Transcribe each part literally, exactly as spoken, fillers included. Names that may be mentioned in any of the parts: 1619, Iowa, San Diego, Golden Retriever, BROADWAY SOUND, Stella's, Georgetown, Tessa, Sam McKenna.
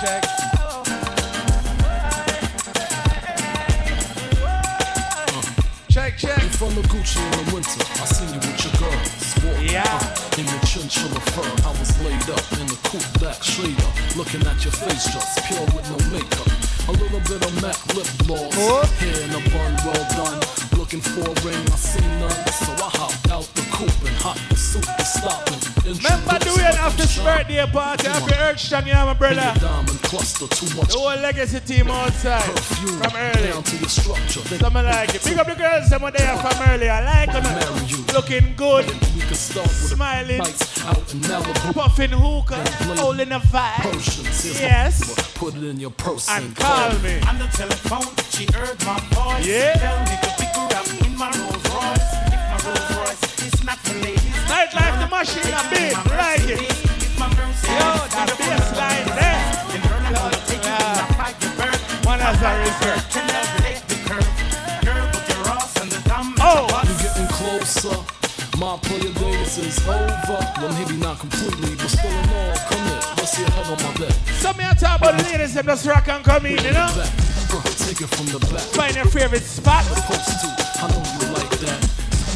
check. Uh, check, check. You from the Gucci in the winter, I seen you with your girl. Sport, yeah. Uh, in your chinchilla fur, I was laid up in the cool black shader, looking at your face just pure with no makeup. A little bit of MAC lip gloss, oh. Hair in a bun, well done. Looking for a ring, I seen none, so I hopped out the coupe and hot pursuit to stopping. Remember doing after this birthday party, after Erksham, you have a brother. The whole legacy team outside, perfume, from early. Down to your structure, they some like it. Big up the girls some of there from early. I like them. Looking good, we can start with smiling, out in Malibu, puffing hookah, holding a vibe. Yes. Put it in your purse and call me. On the telephone, she heard my voice. Yeah. Tell me to pick her up in my Rolls Royce. If my Rolls Royce is not for ladies. Nightlife, the machine, I big like it. Yo, to the baseline there. One has a reserve. Oh, you're getting closer. My player days is over. Well, maybe not completely, but still in all. Come in, let's see head on my back. Some of you talk about the ladies and just rock and come in, you know? Take it from the back. Find your favorite spot. I know you like that.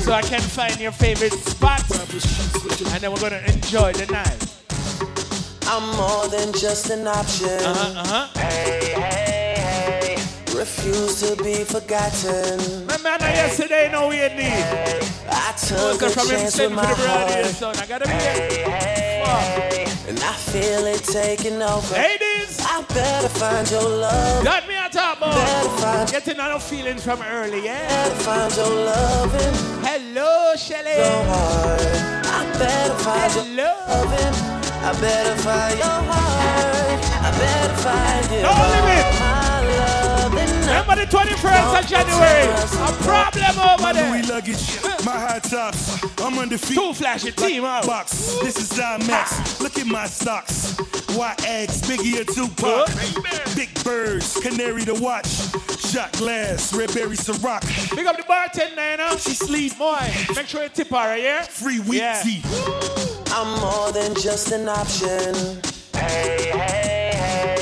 So I can find your favorite spot. And then we're gonna enjoy the night. I'm more than just an option. Uh-huh, uh-huh. Hey, hey, hey. Refuse to be forgotten. My man, hey, yesterday, no we need. Hey, I took a from chance him with my heart. So I gotta be hey, hey, hey. And I feel it taking over. Ladies, I better find your love. Got me on top, boy. Getting out of feelings from early, yeah. Better find your loving. Hello, Shelly. I better find Hello. your loving. I better find your heart. I better find your heart. No limit. Remember the twenty-first of January. A problem over there. My Louis luggage, my high tops. I'm on the feet. Too flashy team out. Box. This is Dimex. Look at my stocks. Y X, Biggie or Tupac. Huh? Big birds, canary to watch. Shot glass, red berry Ciroc. Big up the bartender, you know. She sleep. Boy, make sure you tip her, yeah? Free weekly. Yeah. I'm more than just an option. Hey, hey, hey.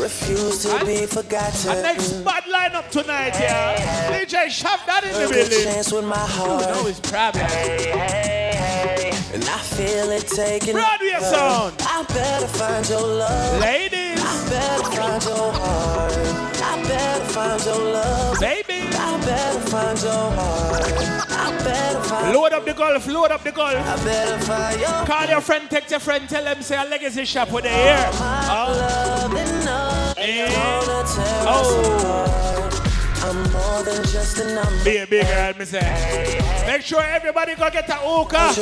Refuse to and be forgotten. Our next bad lineup tonight, hey, yeah. Hey, D J shove that in the building. Chance with my heart. You know it's probably. Hey, hey, hey. And I feel it taking. Broadway sound. I better find your love. Ladies. I better find your heart. I better find your love. Baby. I better find your heart. I better find. Load up the golf, load up the golf. I better find your. Call your friend, text your friend, tell them say a legacy shop with the air. Oh. Love yeah. Oh. I'm more than just a number. Be a big girl, me say. Hey, hey. Make sure everybody go get a hookah.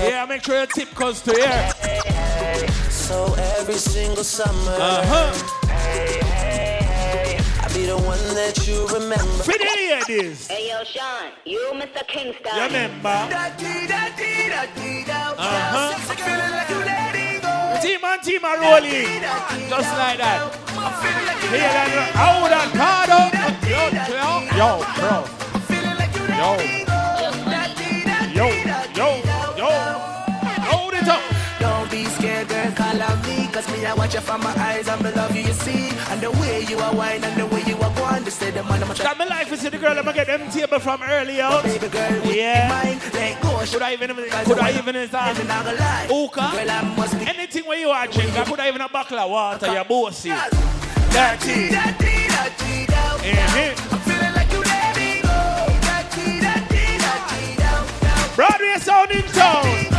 Yeah, make sure your tip comes to here. Hey, hey. So every single summer. Uh-huh. Hey, hey. Be the one that you remember. Pretty here it is. Hey yo, Sean, you Mister Kingston. You remember? Uh-huh. Team on team are rolling. Just like that. Here and out and pardon. Yo, yo, bro. Yo. Yo, yo, yo. Hold it up. Don't be scared, girl, call on me. Cause me, I watch you from my eyes and I love you, you see. And the way you are wine and the way you are going to say the man I'm trying. My life is the girl, I'm gonna get them table from early out. Baby girl, yeah. Mine, let go. Should I even could I even is that? Oka. Anything where you are drinking, I could I even a buckle of water, your bossy. Dirty. Yeah. I'm feeling like you let me go. Dirty, dirty, dirty, dirty. Broadway sound in town.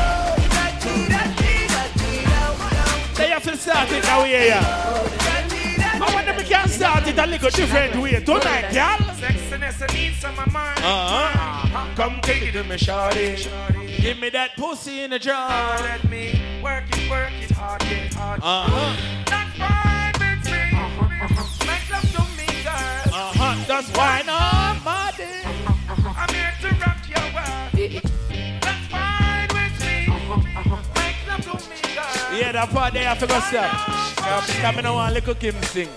They have to start it now, yeah. I wonder if we can start it a little different way. Tonight, y'all. Sexiness and needs on my mind. Uh-huh. Come take it to me, shawty. Give me that pussy in the jar. Uh, let me work it, work it, hard it, hard it. Uh-huh. That's fine with me. Uh-huh. Make love to me, girl. Uh-huh. That's why not, my dear. I'm here to rock your world. That's fine with me. Make love to me, girl. Yeah, that part they have to go stop. Coming on, look at him sing.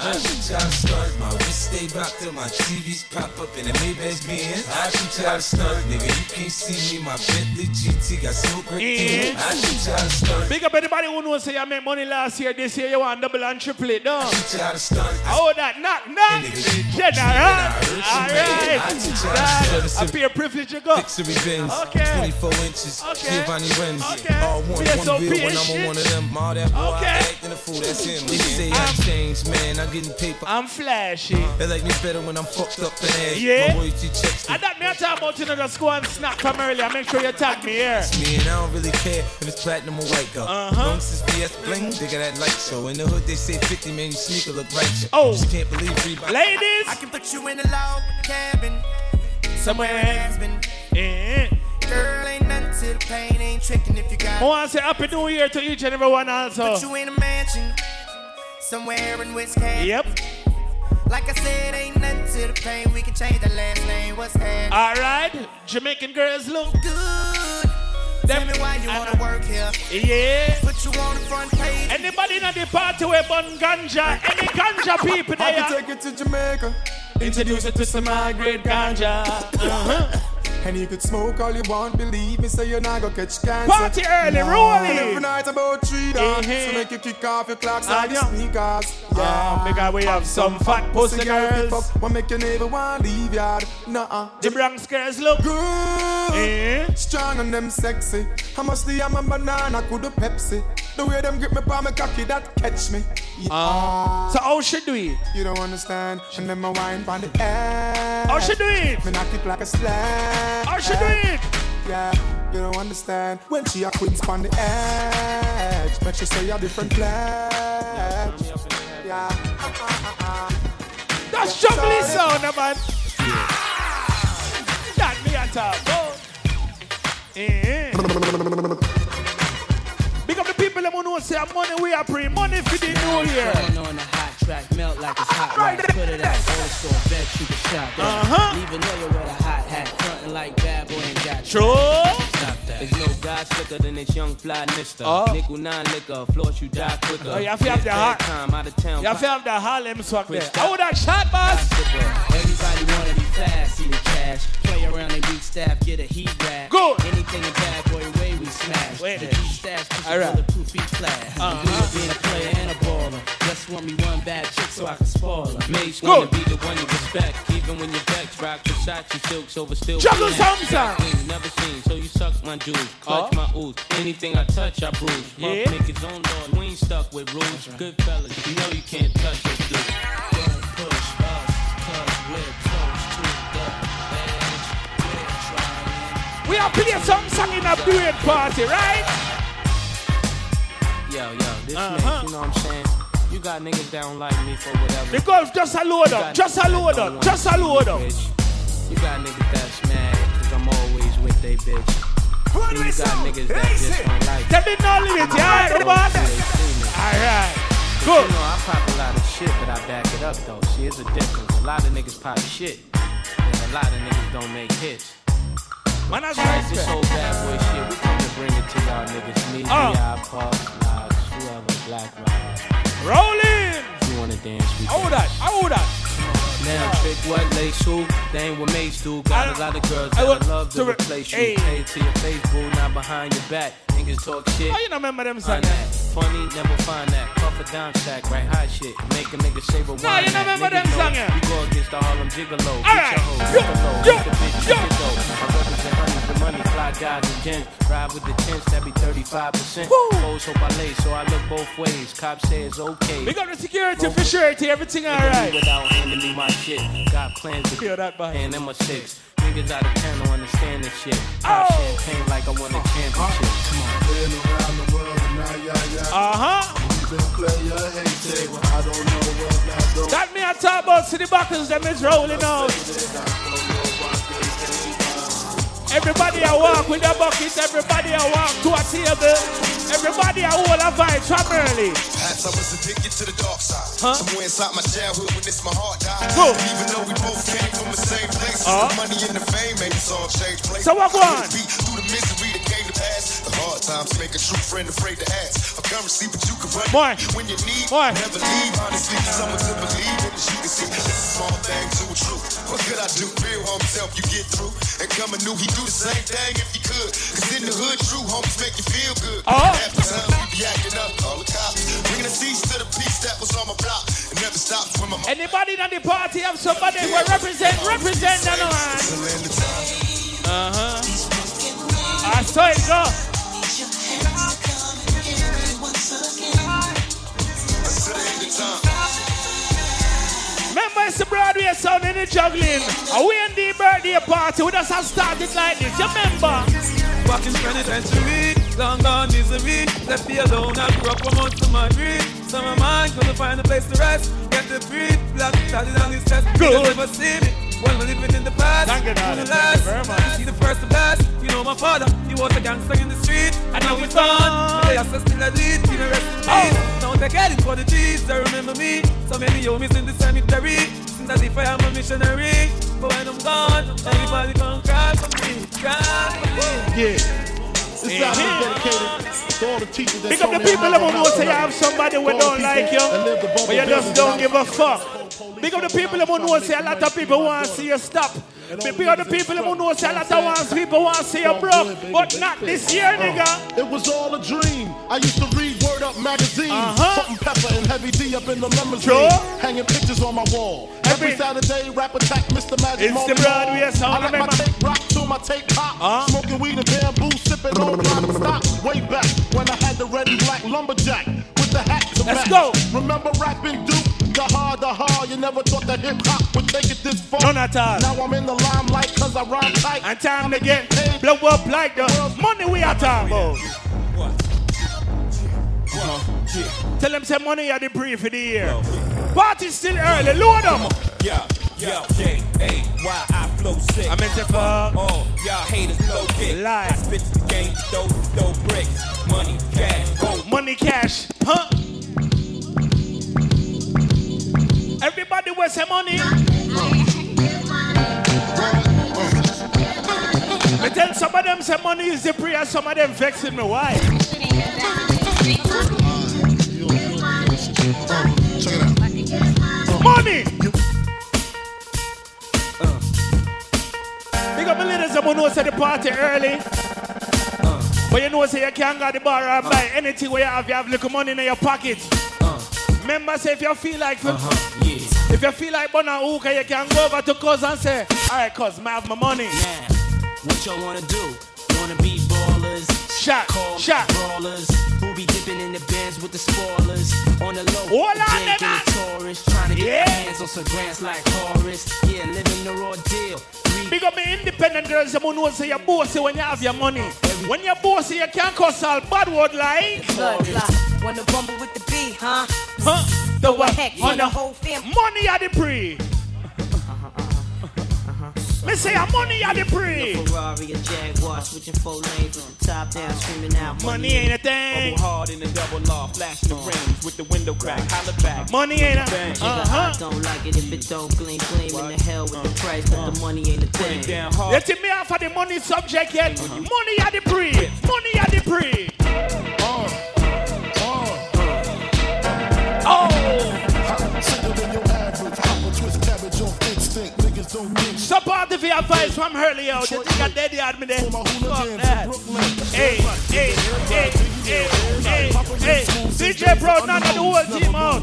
I shoot y'all to start. My wrist stay rocked till my T Vs pop up in the Maybach's Benz. I shoot y'all to start, nigga. You can't see me. My Bentley G T got so great. I shoot y'all to start. Big up anybody who knows say I made money last year. This year you want double and triple it, no? I shoot y'all to start. Oh, that knock knock. Yeah, that all right. I feel privileged to go. Okay. twenty-four inches. Okay. Okay. All one, one bill when I'm on one of them. All that boy, I act in a fool. That's him. They say I changed, man. I'm getting paper. I'm flashy. They like me better when I'm fucked up than ass. Yeah. I don't matter about you to just go and snap from earlier. Make sure you tag me here. It's me and I don't really care if it's platinum or white girl. Uh-huh. Long since B S bling, they got that light show. In the hood, they say fifty, man, you sneaker look right. Oh. Just can't believe Reebok. Ladies. I can put you in a log cabin. Somewhere has been. Yeah. Girl, ain't nothing to the pain, ain't tricking if you got. I want to say happy new year to each and everyone also. Put you in a mansion, somewhere in Wisconsin. Yep. Like I said, ain't nothing to the pain, we can change the last name, what's happening? Alright, Jamaican girls look good. Tell me why you want to work here. Yeah. Put you on the front page. Anybody in the party with bun ganja? Any ganja people there? I can take it to Jamaica. Introduce it to some high grade ganja. Uh-huh. And you could smoke all you want, believe me, so you're not gonna catch cancer. Party early, no. Rolling! Every night about three down, mm-hmm. So make you kick off your clocks like your sneakers. Yeah, because we have some fat pussy girls. Up, we'll make your neighbor want to leave yard. Nuh-uh. The Bronx girls look good, mm-hmm. Strong and them sexy. I must have a banana, could a Pepsi. The way them grip me by my cocky, that catch me. Yeah. Uh, so how should we? You don't understand. And then my wine from the air. How should we? Me knock it like a slab. How should we? Yeah, you don't understand. When she a queen from the edge, but she say a different pledge. Yeah. That's juggling sound, man. That me at top. Yeah. Big up the people that know say money we are pre money for the now new year. On a hot track, melt like it's hot right. Put it out old store, bet you can shop that. Uh-huh. Even though you wear a hot hat, frontin' like bad boy and got true. Stop that. There's no guy slicker than this young fly mister. Oh. Nickel nine liquor, floors you die quicker. Oh, y'all feel the hot time out of town. Y'all feel the Harlem swag there. Oh, that shot, boss. Everybody wanna be fast, see the cash. Play around and beat staff, get a heat rap. Good. Anything a bad boy way we smash. Wait a minute. All right. Uh-huh. Being a player and a baller. Just want me one bad chick so I can spoil her. Mace want to be the one you respect. Even when your back's rock, the shots you silks over still. Juggle something. Never seen, so you suck my juice. Clutch my ooze. Anything I touch, I bruise. Yeah. Make his own laws. We ain't stuck with rules. Good fellas, you know you can't touch us, dude. Don't push us, cause we're close to the edge. We're trying. We are playing some song in a duet party, right? Yo, yo, this uh-huh. Nigga, you know what I'm saying? You got niggas that don't like me for whatever. Because just a load up, just a load up, just a load up. You got niggas that's mad, cause I'm always with they bitch. Broadway and you got sound. Niggas that Easy. Just don't like me. They did not leave it, alright, everybody? Alright, good. You know, I pop a lot of shit, but I back it up, though. See, it's a difference. A lot of niggas pop shit, and a lot of niggas don't make hits. Man, I like this whole bad boy shit. We come to bring it to y'all niggas. Me, oh. y'all, pop, logs, whoever, black rock. Rolling! If you wanna dance, we can. I hold that, I hold that. Now, oh. Trick what, lace who? They ain't what mates do. Got a lot of girls that I would love to, to replace re- you. Hey, to your face, boo, not behind your back. Niggas talk shit. How you not remember them saying that? Funny, never find that. Puff a dime sack, right? Hot shit. Make a nigga shave a wine. Nah, you not remember them saying that? You go against the Harlem Gigolo. All right. Yo, yo, yo. I represent hundreds of money, fly guys and gents. Ride with the gents, that be thirty-five percent. Hoes hope I lay, so I look both ways. Cop says okay. We got the security, for sure, everything all right. Without handing me my shit. Got plans to feel that by hand and my six. Niggas out of town don't understand this shit. Pop champagne like I won a championship. Come on. Been around the world and now y'all y'all. Uh-huh. That me a talk about city buckles, them is rolling out. Everybody I walk with a bucket, everybody I walk to a table, everybody I hold a vibe from early. As I was addicted to the dark side, huh? Somewhere inside my childhood when it's my heart died. Go. Even though we both came from the same place, uh-huh. The money and the fame made us all change places. So I go on. Through the misery, the came to pass. The hard times make a true friend afraid to ask. I'll come and see what you can bring when you need. Boy. Never leave, honestly. Someone to believe in, as you can see. That's a small thing to a truth. What could I do? Real homies help you get through. And coming new, he do the same thing if he could. Cause in the hood, true homies make you feel good. Uh-huh. After time, we be acting up, all the cops. Bringing the seeds to the peace that was on my block. It never stopped when my mom. Anybody in the party have somebody who represent, represent, no, no, uh-huh. I saw it go. Remember, it's the Broadway sound in the juggling. Are we in the birthday party? We just have started like this. You remember? Back in twentieth century, long gone misery. Left me alone, I grew up amongst the migrants. Some of mine couldn't find a place to rest. Get the breathe, black, started on his chest. Good. Never see me. When we're living in the past, thank you, darling. Thank you very much. See the first and last. You know my father, he was a gangster in the street. And now it's on. They are still a lead. Give me rest in peace. Now they get it for the G's. They remember me. So many homies in the cemetery. Seems as if I am a missionary. But when I'm gone, everybody gonna cry for me. Cry for me. Yeah. This yeah. album is dedicated to all the teachers that. Pick up the people that won't say you have somebody we don't like you, but you just don't give a fuck. Big up the people who know say a lot of people want to see you stop. Big up the people who know say a lot of ones people want to see you broke, but not this year, nigga. It was all a dream. I used to read Word Up magazine. Uh-huh. Salt and pepper and Heavy D up in the limousine. Sure. Hanging pictures on my wall. Every, Every Saturday, rap attack, Mister Magic. It's the Broadway sound. I like my tape rock till my tape pop. Uh-huh. Smoking weed and bamboo, sipping on rock stock. Way back when I had the red and black lumberjack with the hat to match. Let's go. Remember rapping Duke? The hard, the hard, you never thought that hip-hop would take it this far. None at all. Now I'm in the limelight cause I rhyme tight. And time to get paid. Blow up like the money we are talking about. What? What? Yeah. Tell them say money are the brief of the year. Party's still early, load them. Yeah, yeah, yeah, hey, why I flow sick. I meant to fuck. Oh, y'all haters low kick. Lie. I spit the game, throw, throw bricks. Money, cash, go. Money, cash, huh? Everybody wants some money. I tell some of them some money is the prayer, some of them vexing me. Why? Money! Big up the ladies that know at the party early. But you know say you can't go to the bar or buy anything where you have, you have little money in your pocket. Members, if you feel like uh-huh, yeah. if you feel like Bona Uka, you can go over to cuz and say, alright cuz, I have my money. Now, what y'all wanna do? Wanna be ballers? Shot, call shot. Brawlers. Who be dipping in the bands with the spoilers? On the low, hold on, Jake and the Taurus. Trying to get yeah. hands on some grants like Horace. Yeah, living the raw deal. Three. Big up the independent girls, you know say you're bossy when you have your money. Every. When you're bossy, you can't cuss all bad word like. Wanna rumble with the B, huh? Huh? The what? Heck, on the whole family. Money at the pre. Let's say I'm money at the pre. A Ferrari, a Jaguar, switching four lanes on the top down, screaming out. Money, money ain't a thing. Bubble hard in the double law, flash the rims with the window crack, holla back. Money ain't a thing. Uh-huh. I don't like it if it don't gleam, gleam in the hell with the price, but the money ain't a thing. Let's me out for the money subject yet. Uh-huh. Money at the pre. Money at the pre. Uh-huh. Support the advice from earlier. Just got daddy had me there. Hey, hey, hey, hey, hey, D J Broad, none of the whole team out.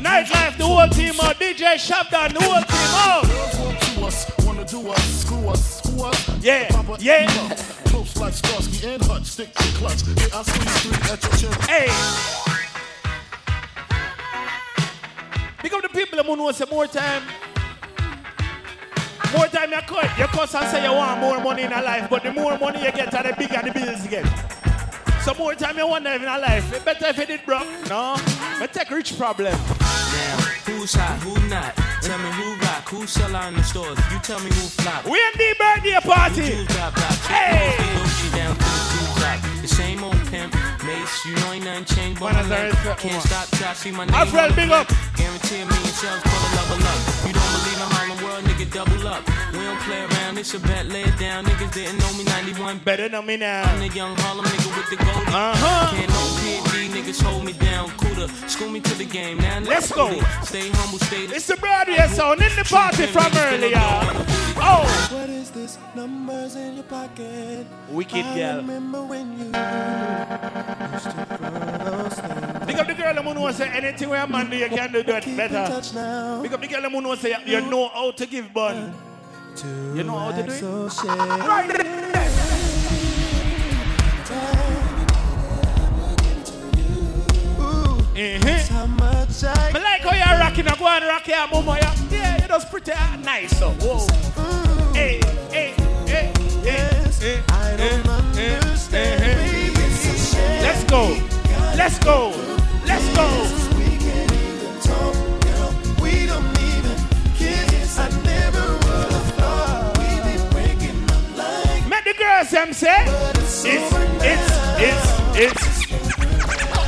Nightlife, the whole team out. D J Shabdan, the whole team out. Yeah, yeah. Close like Starsky and Hutch, stick to clutch. I squeeze three at your chin. Hey. Pick up the people who know say more time. More time you cut, you cuss and say you want more money in your life, but the more money you get, the bigger the bills you get. So more time you wonder in your life. It's better if you did broke. No, but take rich problem. Yeah, who's hot, who not? Tell me who rock, who sell out in the stores. You tell me who flop. We in the birthday party. Hey! Down to the same old pimp, made You know ain't nothing changed, but I can't stop till I see my name. I feel big up. Guarantee me and shells pull a level up. You don't believe I'm on the world, nigga, double up. We don't play around, it's a bet, lay it down. Niggas didn't know me ninety-one. Better know me now. I'm the young Harlem nigga with the gold. Uh-huh. Can't no P D, niggas hold me down. Cooler, school me to the game. Now let's go. Stay humble, stay. It's the Broadway Sound in the party from earlier. Oh. What is this? Numbers in your pocket. Wicked girl. Pick up the girl who knows that anything where a man do, you can do that better. Pick up the girl who knows that you know how to give bun. You know how to do it? Right there. Mm-hmm. I like how you're rocking. I go and rock your mama. Yeah, you just pretty nice. So. Whoa. Hey, hey, hey, hey. I don't understand. Let's go. Let's go. Let's go. We can't even talk, girl. We don't even kiss. I never would have thought we'd be breaking up like. Met the girls, I'm saying. It's, it's, it's, it's.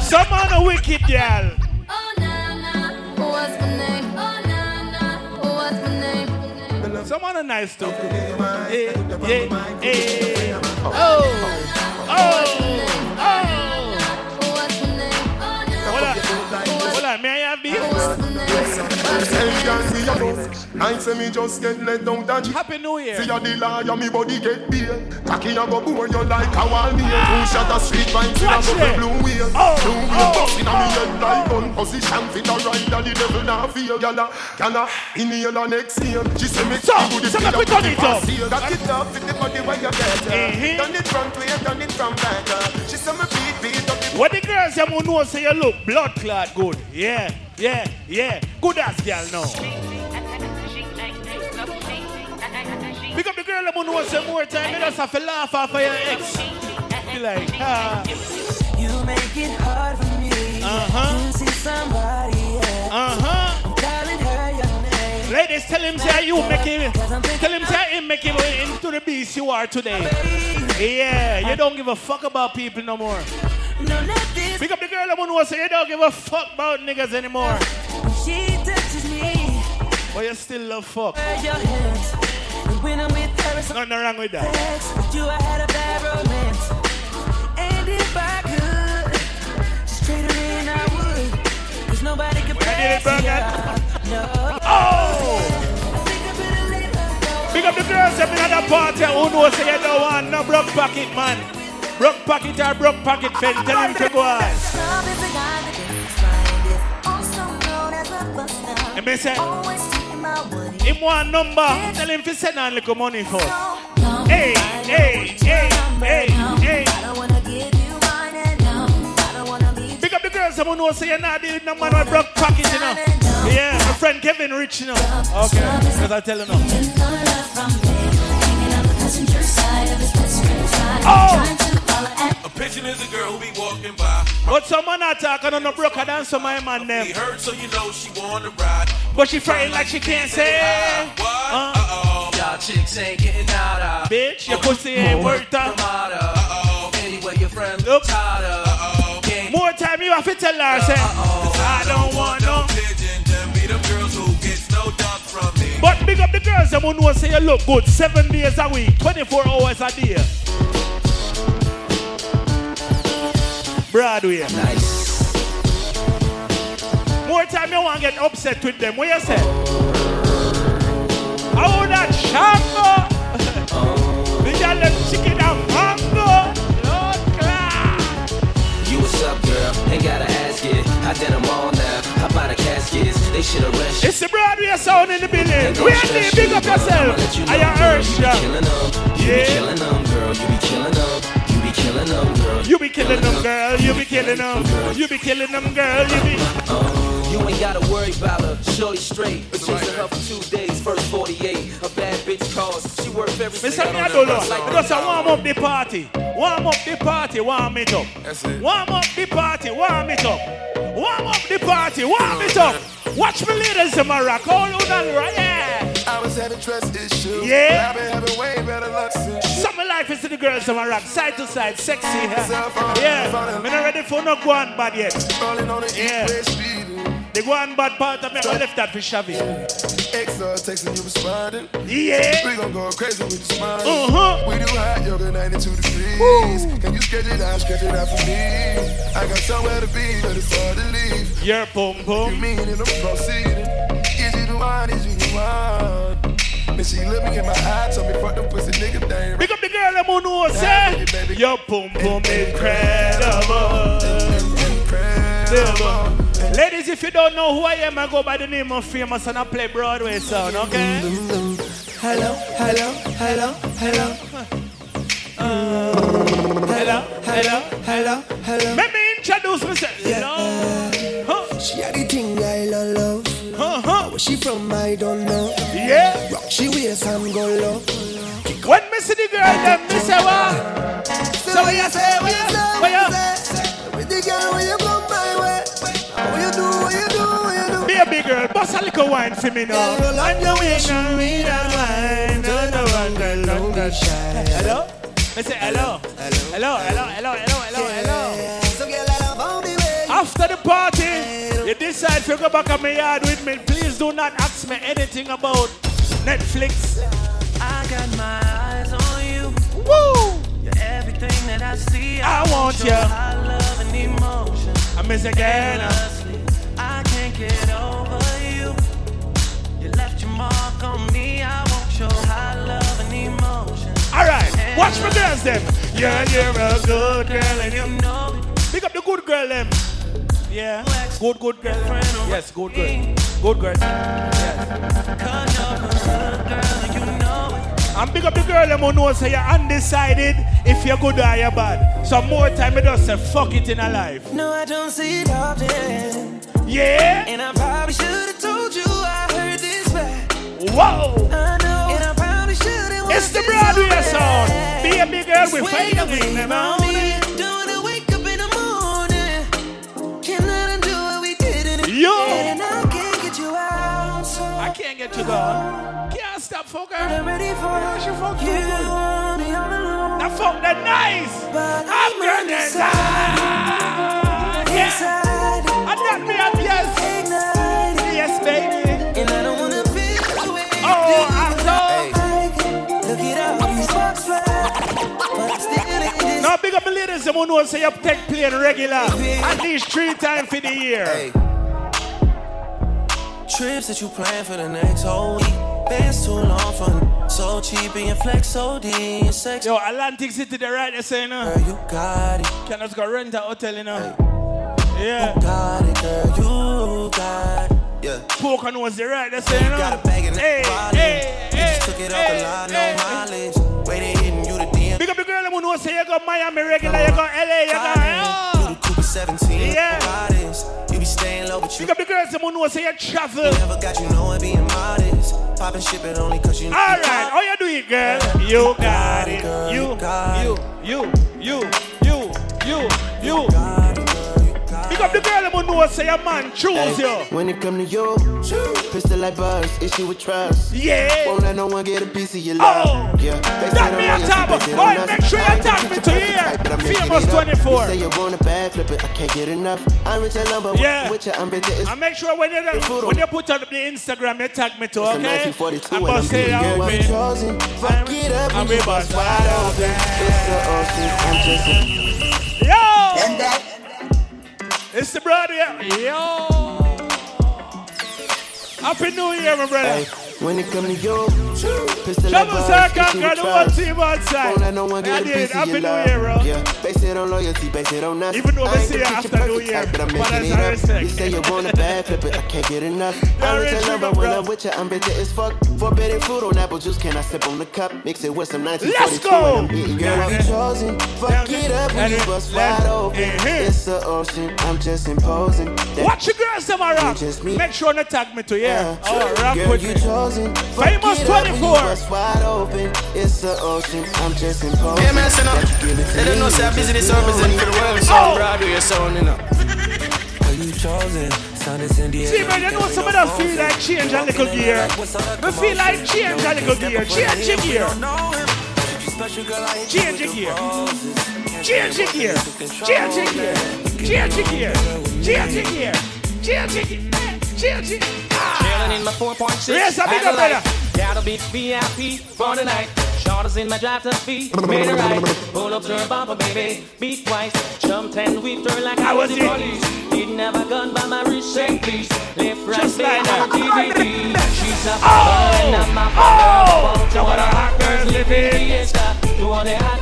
Some on a wicked girl. Oh, Nana, what's my name? Oh, Nana, what's my name? Some on a nice too. Hey, hey, hey. Oh, oh, oh. I say me just get let down that. Happy New Year. See your dealer, me body get beer. Kaki a go boom, you like a wall me. Who shot a street vine, see a go blue wheel. Blue wheel busting on me head like on position. Fit a rider, the devil now feel. Gala, gala, inhale and exhale. She say me so, so me put on it up. Got it up, fit the body where you better. Done it from way, done it from back. She say me beat, beat up. What the girls them who know say you look blood clot good. Yeah, yeah, yeah. Good ass girl now. Pick up the girl who knows say more time. You just have to laugh off of your ex. Be like, ah. You make it hard for me. Uh-huh. To see somebody else. Uh-huh. I'm calling her your name. Ladies, tell him say you make him. Tell him say him make him into the beast you are today. Yeah, you don't give a fuck about people no more. No, not this. Pick up the girl that wants to say you don't give a fuck about niggas anymore. She touches me. But you still love fuck. Nothing wrong with that. But you had a bad romance. And if I could, just trade her in, I would. Because nobody could pass me up. No. Oh! Pick up the girls at another party who knows say you don't want no broke pocket, man. Broke pocket or broke pocket fed, tell him to go on. And they say, if one number, tell him to send a little money for. Hey, hey, hey, hey, hey. Pick up the girls, someone who say, you're not dealing with no man with broke pocket, you know. Yeah, my friend Kevin Rich, you know. Okay, because I tell him no. Oh! A pigeon is a girl who be walking by. But someone not talking on the broker than some of my man them. She hurt so you know she wanna ride. But she frightened like she can't say. What? Uh oh. Y'all chicks ain't getting out of. Bitch, your pussy ain't worth out. Uh oh. Anyway, your friend look tired of. Uh oh. More time you have to tell her, say. Uh oh. I don't want no pigeon. Them be them girls who gets no dump from me. But big up the girls, them who know say you look good seven days a week, twenty-four hours a day. Broadway. Nice. More time you want to get upset with them. What you say? Oh, that shango. Oh. We got them chicken and mango. Lord God. You what's up, girl? Ain't gotta ask it. I did them all now. How about the caskets? They should arrest you. It's the Broadway sound in the building. We are there. Big up yourself. You know, I urge you. You be killing them. You yeah. be killing them, girl. You be killing them. You be killing them, girl. You be killing them. You be killing them, girl. You be. You ain't gotta worry about her. Shorty straight. But she's in her for two days. First forty-eight. A bad bitch calls. She works every single day. Mister Miadolo, just warm up the party. Warm up the party. Warm it up. Warm up the party. Warm it up. Warm up the party. Warm it up. Watch me, ladies in Morocco. All over right yeah. I was having trust issues. Yeah. I've been having way better luck since. Summer life is to the girls in Morocco. Side to side, sexy. Huh? Yeah. already for not go on bad yet. Yeah. They go on bad part of me. I left that for Shabby. Extra texting you responding. Yeah. We gon' go crazy with the smile. Uh-huh. We do hot yoga ninety-two degrees. Woo. Can you schedule it out? Schedule it out for me. I got somewhere to be, but it's hard to leave. Yeah, boom, boom. You mean it? I'm proceeding. Easy to want, easy to want. And she look me in my eyes, tell me fuck them pussy nigga thing. Pick up the girl, I'm on who I say. Yo, boom, boom, incredible. Incredible. Incredible. Ladies, if you don't know who I am, I go by the name of Famous and I play Broadway Sound, okay? Hello, hello, hello, hello. Uh, hello, hello, hello, hello. Let me introduce myself. Yeah. No. Huh. She had the thing I love. Uh-huh. Where she from, I don't know. Yeah. Rock she wears and go low. When me see the girl, then me say what? So what you say, what you say, what you say? With the girl, when you come my way, what you do, what you do, what you do? Be a big girl, bust a little wine for me now. Roll on your way, now we don't mind. Turn around, girl, don't get shy. Hello? I say hello. Hello, hello, hello, hello, hello, hello. So girl, I love all the way. After the party. You decide to go back at my yard with me. Please do not ask me anything about Netflix. I got my eyes on you. Woo! You're everything that I see. I, I want you. I love and emotion. I miss again. I can't get over you. You left your mark on me. I want your high love and emotion. Alright, watch for girls then. Yeah, you're a good girl and you know it. Pick up the good girl then. Yeah, good, good girl. Yes, good girl. Good girl. Yes. And pick up the girl them who know say you're undecided if you're good or you're bad. So more time you just say fuck it in a life. No, I don't see it often. Yeah. And I probably should have told you I heard this back. Whoa. I know. And I probably should have. It's the Broadway Sound. Be a big girl with fire in them out. Yo! And I can't get you out. So I can't get you gone. Can't stop fucker. I'm ready for you. Fuck you. Now fuck that nice. But I'm gonna die. Inside. I'm not me up, yes. Ignited. Yes, baby. And I don't wanna feel the way. Oh, I'm so. Look it up. These sparks fly. But I'm still in. Now, big up the ladies. The one who say you take playing regular. At least three times for the year. Hey. Trips that you plan for the next whole week. Bands too long for so cheap and your flex O D and sex. Yo, Atlantic City, the right, they say no. Girl, you got it. Can us go rent a hotel, you know? Hey. Yeah. You got it, girl, you got it. Yeah. Poker was the right, they say no. You got a bag in the hey, hey, hey, just took it off hey, the line, hey, no mileage. Hey. Waiting, hitting you the D M. Big up the girl, I'm gonna say you got Miami regular, you got L A, you got L A. You the Cooper seventeen, yeah. You be staying low, but you pick up the girls, someone who say you travel. Never got you knowing being modest. Popping shit, but only cause you know. Alright, how you do it, girl? You got it. You, you, you, you, you, you, you. Pick up the girl, someone who say a man choose you. When it come to you, pistol like buzz, issue with trust. Yeah. Won't let no one get a piece of your love. Oh, yeah. That me a top. Boy, make sure you tap me to here. Famous twenty-four. Say you want a bad flip it, I can't get enough. I'm rich and number yeah. With your ambition. And make sure when you when you put on the Instagram, you tag me too, okay? I'm gonna say I'm chosen. Fuck it up, I'm a boss. Yo. And that. It's the brother, yo. Happy New Year, my brother. When it comes to you, pistol like buzz, issue with trust. Won't let no one get a piece of your love. Yeah, base it on loyalty, base it on nothing. Even though I ain't gonna get your perfect type, but I'm making it up. You say you want a bad flip, but I can't get enough. I'm rich and love, I went up with you, I'm bitter as fuck. Forbidden food on apple juice, can I sip on the cup? Mix it with some nineteen forty-two and I'm eating. Girl, you chosen, fuck it up when you bust wide open. It's the ocean, I'm just imposing. Watch your girls, them are rock. Make sure not tag me to, yeah. Oh, rock with me. Famous twenty-four. Wide open. It's the ocean. I'm just in pose. Yeah, man, son. They don't know say business representing for the world. So Broadway, your sound, you know. Are you chosen? Sound is in the air. See, man, you know some of them feel like change a little gear. They feel like change a little gear. Change a gear. special girl, I hit change you with the roses. Change it here, change it here, change it here, change it here, change it here, change it here. In my four point six, yes, I think I'm better. Gotta be V I P for the night. Shorters in my drive to feet, made it right. Pull up to her bumper, baby, beat twice. Jumped and whipped her like I was the police. Didn't have a gun by my wrist, shake please. Left, right, just like that. D V D. She's a fun, not my favorite. Now what a hot girl's living.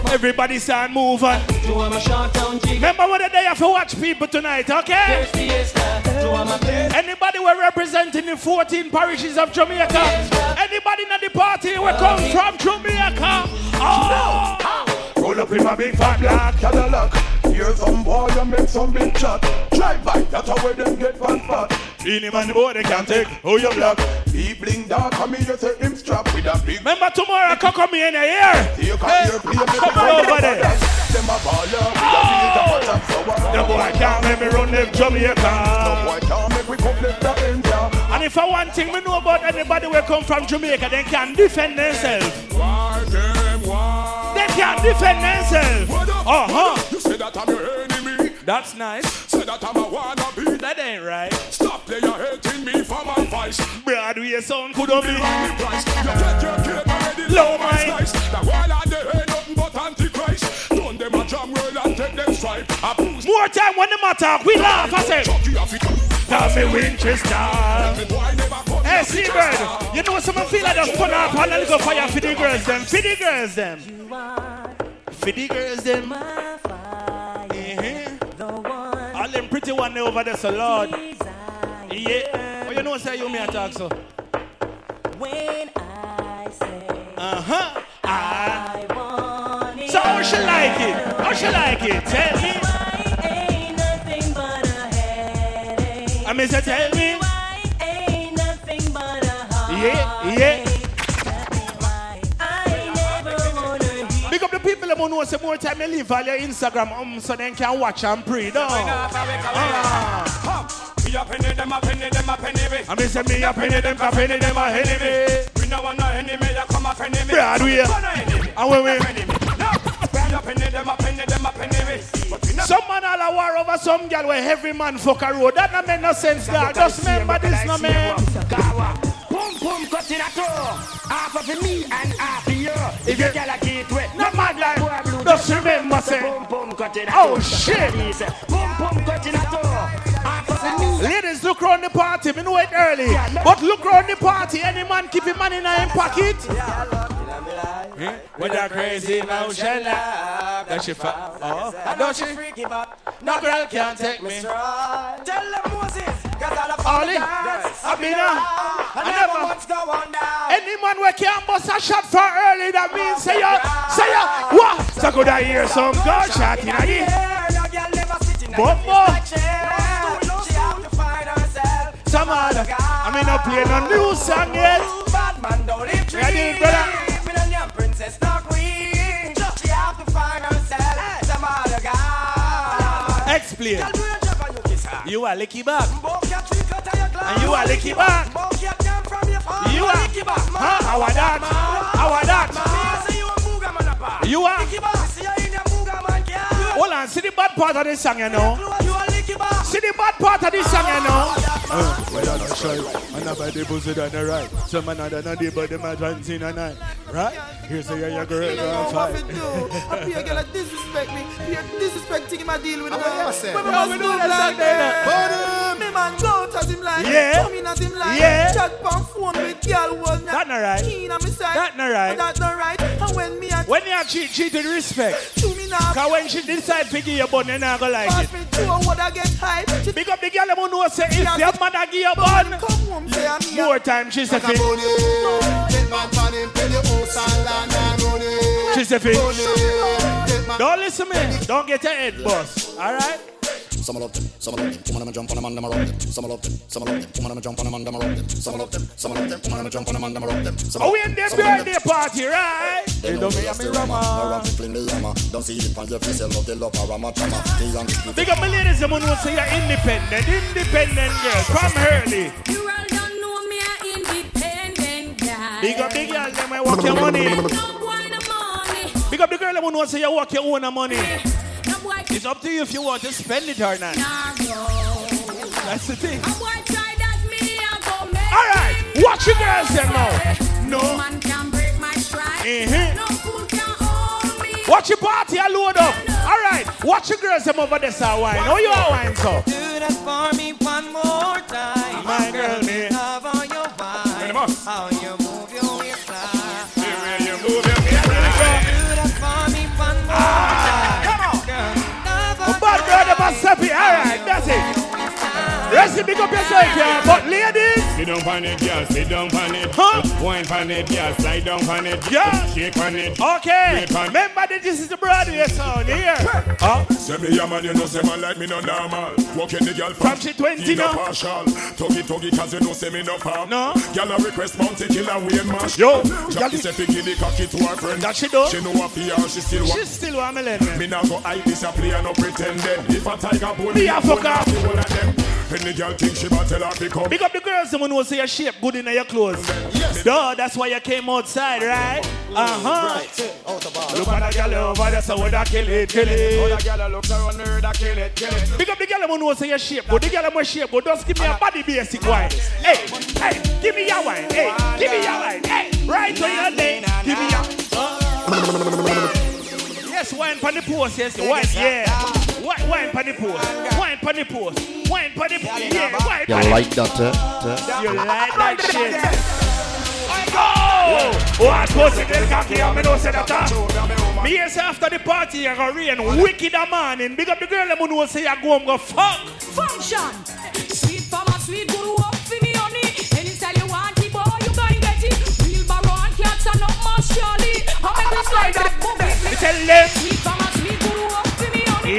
Everybody start moving. Remember what the day have to watch people tonight, okay? Anybody we're representing the fourteen parishes of Jamaica? Anybody in the party where come from Jamaica? Oh. Roll up in my big fat black Cadillac. Here's some boy and make some big chat. Drive by, that's how we them get fat fat. Any man the boy they can't take, oh you black. He bling dark, come here, you say him strap with a big. Remember tomorrow, I can come in here. See you come hey. Here, play me come over there. Them a baller, oh. The so the boy can't make me run them Jamaica. The boy can't make me come left the India. And if I want thing, we know about anybody who come from Jamaica, they can defend themselves. War, them, war. They can defend themselves. Uh huh. You say that I'm your enemy. That's nice. Say that I'm a wannabe. That ain't right. Stop playing hating me for my vice. Broadway sound could have been. You get your kid already. Low my slice. The while I they ain't nothing but antichrist. Don't them a jam roll and take them stripe. More time when the matter, we laugh. I say. That's a Winchester. Hey, Seabird, you know someone feel like they're putting up and they'll go fire for the girls, them. For the girls, them. For the girls, them. Mm-hmm. All them pretty one over there, so Lord. Yeah. But you know say you may attack, so. When I say, uh-huh. I want it. So how she like it? How she like it? Tell me. I mean, so tell me why ain't nothing but a heartache. Yeah, yeah. I never wanna be. Pick up the people that know some more time they leave all your Instagram um, so they can watch and pray. No. Ah. Me a penny them a penny them a penny. I mean, so me a penny them a penny them a enemy. We no want no enemy, you come a penny me. Broadway. And when we. Some man all a war over some girl where every man fuck a road. That don't make no sense, dog. Just remember this, no man. Boom, boom, cut in a toe. Half of me and half of you. If you get a gateway, no mad like. Just remember, say. Oh, shit. Boom, boom, cut in a toe. Ladies, look round the party. We know it early. But look round the party. Any man keep his money in his pocket. Yeah. With a crazy motion love that she found. Oh, don't she? No girl can't take me. Tell them Moses, got all the fun. I've been a, I never once go on down. Any man who can't bust a shot for early, that means say ya, say ya, what? So could I hear some gunshot in the air? No girl never sitting in a chair. She have to find herself. Some other, I mean, not playing a new song yet. Bad man don't live dreams. Brother. Princess not queen. She have to find herself some other guy. Explain. You are licky back. And you are licky back. You are licky back. Huh? Our dad. Our dad. You are. Hold on. See the bad part of this song, you know. See the bad part of this song, you know. Uh, well, I don't try. I never did booze with the right. Some man had an idea, but them had done seen a night. Right? Here's a young girl. I don't know what to do. I feel a girl that disrespect me. You're disrespecting my deal with her. But I must do that like that. Me man don't touch him like that. Come in at him like that. Chat on phone with girl was not. That's not right. Keen on my side. That's not right. That's not right. And when me and... When you have cheated respect. To me now. Because when she decide to give you a bun, you're not going to like it. Get high. Big up the girl who knows say if your mother give you a more time, she's a thing. She's a thing. Don't listen me. Don't get your head boss. All right? Some love them, some love them, come on and jump on them and them around them. Some love them, some love them, come on and jump on them and them around them. Some love them, some love them, come on and jump on them and them around them. Oh, we in the birthday party, right? They don't make me rama. Don't see it on your face, you love the love of Rama Chama. Big up my ladies, the one who say you're independent, independent girl, from early. You all don't know me, I'm independent, guy. Big up, big girl, them I walk your money. girl that won't say you walk your own money. It's up to you if you want to spend it or not. That's the thing. Alright, watch your girls then now. No. No man can break my stride. Mm-hmm. No fool can hold me. Watch your party, I load up. Alright, watch your girls them over there, sir. Wine. How you are wine, so? Do that for me one more time. My girl, me. Love all your vibes. How you move your way fly. See where you move your way fly. Do that for me one more time. Come on. Girl, love all your vibes. Alright, that's it. Rest it, big up yourself, yeah. But ladies, sit down on it, yeah. Sit down on it. Huh? Wine on it, yeah. Slide down on it. Yeah. Shake on it. Okay. Pan. Remember that this is the Broadway sound here. Huh? Say me a man, you know, say man like me no normal. Walking the girl from she twenty now. Partial. Tuggy tuggy, cause you know say me no palm. No. Girl a request mountain killer way mash. Yo. Jackie said picky the cocky to her friend. That she do. She know what fear, she still want. She still want me let me. Me now go hide this a play and no pretend that. If a tiger bone, me a fucker. Any girl think she battle her become. Pick up the girls, someone who say your shape good in your clothes. Yes. Duh, that's why you came outside, right? Uh-huh. Right. Out look at the girl over there, so that kill it, kill it. Look at the girl looks around her, that kill it, kill it. Pick up the girl, someone who say your shape good. The girl who shape good, just give me a body basic wine. Hey, hey, give me your wine. Hey, give me your wine. Hey, right on your leg. Give me your... Yes, wine for the post, yes, wine, yeah. Wine pan the post, wine pan the post, wine pan the post, yeah, wine pan the post. You like that, huh? You like that shit. I go! Oh, I suppose it's little cocky, I don't say that. Me here say after the party, you're going to rain wicked a man in. Big up the girl, them who say you're going to go fuck. Function. Sweet farmer, sweet guru, up for me honey. Any style you want it, boy, you going to get it. Real barrow and cats are not much surely. How many people slide that movie? It's a left. Sweet farmer, sweet guru, up for me honey.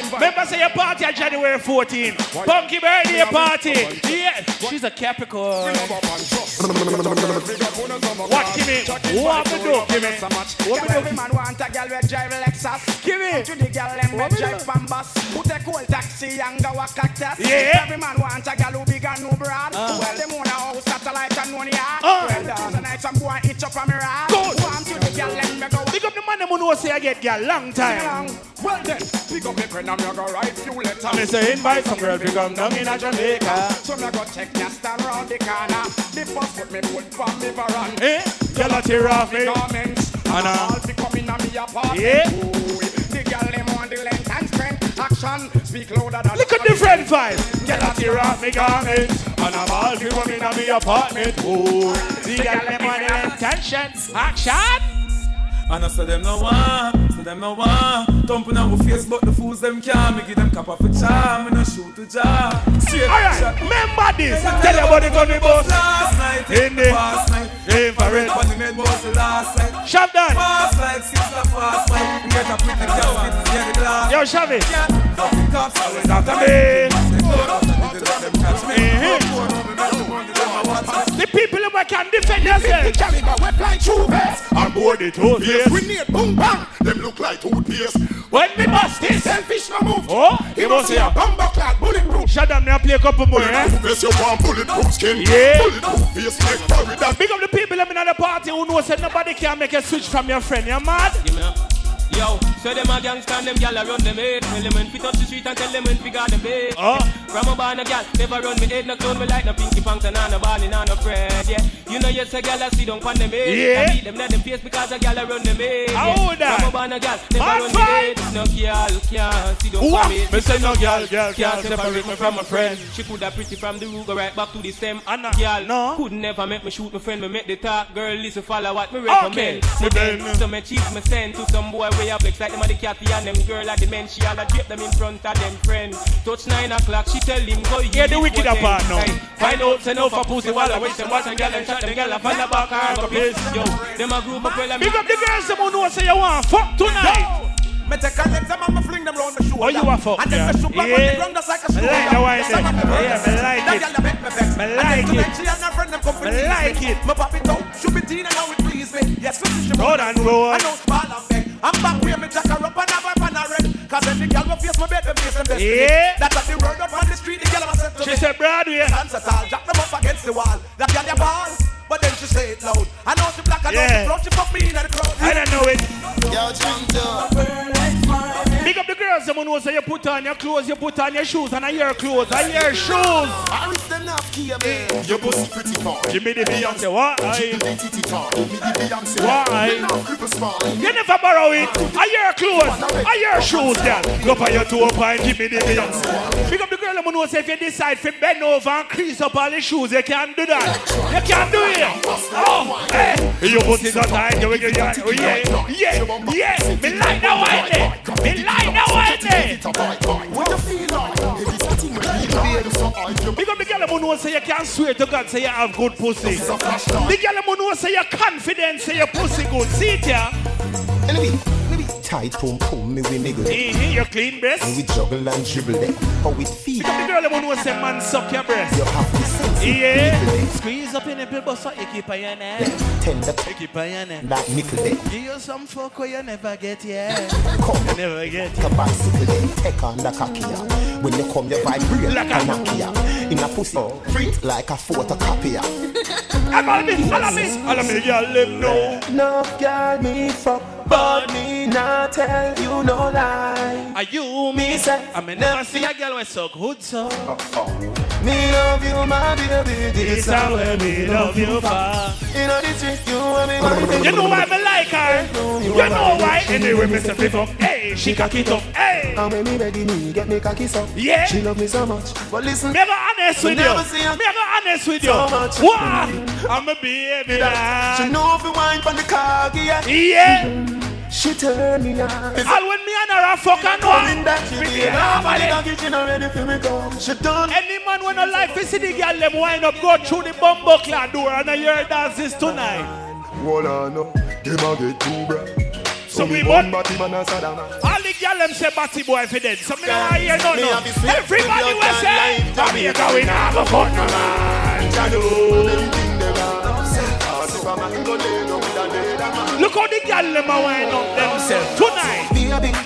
members of your party on January fourteenth. Punky birthday party. Yeah, she's a Capricorn. What, give me? What we do, give me? What we do? Every man want a girl with drive Lexus. Give me. To the girl and with drive Bambas. Who take cold taxi and go a cactus. Yeah. Every man want a girl who big and no broad. Well, them own a house, satellite and one yard. Well, there's a night some boy hitch up on me ride. Go on to the girl and me go. Pick up the man who knows say I get girl long time. Well then, pick up the friend and me go write few letters. Me say invite some girl to come down in a Jamaica. So me go check your stand round the corner. The first put me foot from me baron. Eh? Girl a tear off me garments. And I'll be coming on me apartment. Yeah. The girl them on the length and strength. Action, speak louder than... Look at the friend vibe. Girl a tear off me garments. And I'll be coming on me apartment. Ooh. The girl them on the length and strength. Action. And I said them no one, so them no one. Thumping on my face, but the fools them can't. Me give them cap off a charm, me no shoot a jar. Alright, remember this. Tell you about the gunny boss. Last night, in the past night, in Paris. But the made boss the last night. Shove down. Fast like six o'clock, fast like. Get up with the cow, get the glass. Yo, shove it. Nothing cops, always after me. The people who can defend themselves. The caliber wet like true best. I'm bored it all. We need boom bang, them look like toothpaste. When we bust this, selfish no move. Oh, he must say a bomber clad bulletproof. Shut down, now play a couple more, eh? Bulletproof, you want bulletproof skin. Yeah. Bulletproof face, like carry that. Big up the people in the party who know said nobody can make a switch from your friend. You mad? Yo, so them a gangsta and them gyal a run them head. Tell them when fit up the street and tell them when figure them bed. Oh. From a bar and a gyal, never run me head. No clone me like no pinky pants and no ball and no friend. Yeah, you know you say gyal a sit down pon them head. Yeah. I beat them let them face because a gyal a run them head. How that? From a bar and a gyal, never run me head. No gyal can't sit down pon me. Me say no gyal gyal can't separate me from my friend. She coulda pretty from the root, go right back to the stem. And a gyal no could never make me shoot my friend. Me make the talk, girl listen follow what me recommend. Me bend, so me cheat, me send to some boy. Way up, like them at the cafe and them girl at the men. She all a drip them in front of them friends. Touch nine o'clock, she tell him go. Yeah, the wicked apart now. Find out, say no for pussy while I waste them. Watch and girl them shot them girl up on the back and go place. Yo, them a group of girl. Big up the girls, them who know say you want fuck tonight. Me take a them and me fling them round the shoulder. Oh, you a fuck, yeah. And then me shoot back on the ground just like a shoulder. I like the wine there. Yeah, me like it. Me like it. Me like it. Me pop it out, shoot it in and how it please me. Yes, finish the road and roll. I know it's ball and back. I'm back with me, Jack, I rub and I destiny. Yeah. That's what the word up on the street, the girl was said to she me. She said, Broadway. Sansa Sal, jack them up against the wall. That girl your balls, but then she say it loud. I know she black, I know yeah. she brown, she pop me in the crowd. I don't know it. Yo, Chanto. Big up the girls, someone who say you put on your clothes, you put on your shoes, and I hear clothes, I hear shoes. I'm standing up here, man. Your pussy pretty far. Give me the Beyonce, what? Give me the titty talk. Give me the Beyonce. Why? You never borrow it. I hear clothes, I hear shoes, girl. Go by your two up and give me the Beyonce. Big up the girl, someone who say if you decide to bend over and crease up all the shoes, you can't do that. You can't do it. Oh, hey. Your pussy's not tight. You will get your, yeah, yeah. Yeah, me like that one day. Me like that one day. What you feel like? Big up the girl who knows say you can't swear to God, say you have good pussy. The girl who knows say you're confident, say your pussy good. See it here. Tight pum pum, me we niggle. Mm-hmm, you clean breast. And we juggle and dribble them. How it feel? Big up the girl who knows say man suck your breast. You have to sense yeah. People, squeeze up in the people so you keep on your neck. Tender. You keep on your neck. Like nickel them. Give you some fuck where you never get here. Come. You never get here. Like a bicycle them. Take on the kakia. When you come, you vibrate like a nakia. In a pussy, print like a photocopier. I'm all me, all of me, all of me, y'all live no. No, girl, me fuck, but me not tell you no lie. Are you me, say, I may never see a girl with so good, so. Oh, oh. Me love you, my baby, this time where me love you, far. You know this trick, you want me, my baby. You know why me like her, you know why. Anyway, me say, flip up, hey, she cock it up, hey. And when me ready, me get me cocky up. Yeah. She love me so much, but listen. Never honest with you, never honest with you. What? I'm a baby lad. She know if we wine from the car, yeah. Yeah. She turn me on. All when me and her are fucking one. Any man when a life is in the girl, them wind up, go through the bumbo clad door and I hear dances tonight. Well, I know, they might get too bright. So, so we want all the girl them say batty boy for dead. So me not hear no no. Everybody will say, I'm here going to have a fun man. Look how the girl them a wind up themselves tonight. Baby,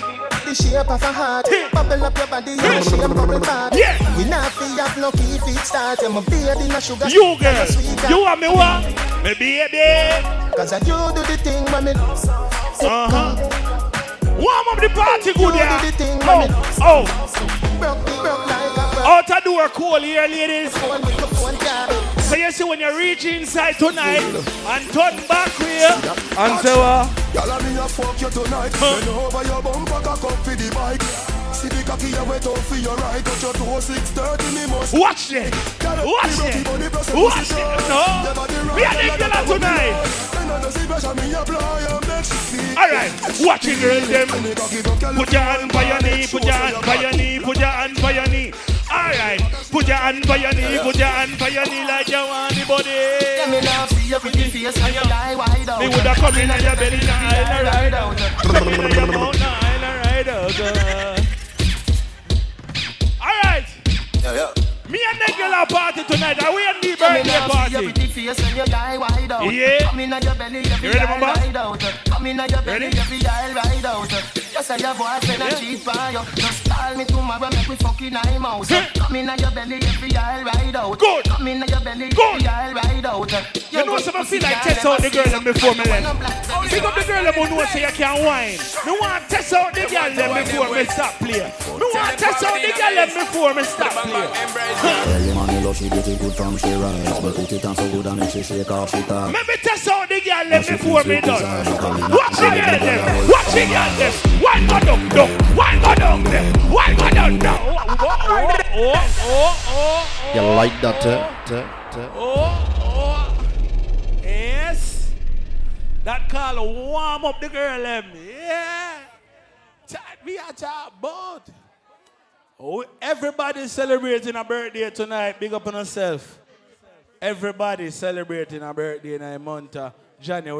the shape of a heart, bubble up your body, the shape of a body. Yeah. We not feel that lucky if it starts. I'm a baby, my sugar. You girl, you and me what? Me baby. 'Cause I you do the thing when me. Uh huh. Warm up the party, good yeah. You do the thing when me. Oh, oh. Out a door cool here, ladies. So you see when you reach inside tonight and turn back here and say what? Y'all are me a fuck you tonight. Then over your bumper cock up for the bike. See the cocky you wet up for your right. Got your toe six thirty me must. Watch it. Watch it. Watch it. No. We are the girl tonight. Alright. Watch it girls them. Put your hand by your knee. Put your hand by your knee. Put your hand by your knee. Alright, put your hand by your knee, put your hand by your knee like you want the body. Yeah, me love see your pretty face and your eye wide out. Me woulda come in and your belly and I ride out. Come in and your mouth and I ride out. Alright, yeah, yeah. Me and the girl are party tonight. Are we at the birthday party? Your pretty face and your eye wide out. Yeah. Come in and your belly, every eye ride out. Come in and your belly, every eye ride out. You say your boyfriend a cheat by you. Just call me tomorrow, make we fucking high mouse. Come in and your belly, every eye ride out. Good. Come in and your belly, every eye ride out. You know some feel like test out the girl them before me left. Pick up the girl them who know say you can't whine. Me want test out the girl them before me stop playing. Me want test out the girl them before me stop playing. Hey, man, love she get it good from she rise. But put it on so good and make she shake off she tight. Let me test out the girl left before me done. Watch the girl them, watch the girl them. One go down down, one go down them, one go down down. You like that? Oh, oh, yes. That call warm up the girl them. Yeah. Chat me a chat boat. Oh, everybody celebrating a birthday tonight. Big up on yourself. Everybody celebrating a birthday in a month of January.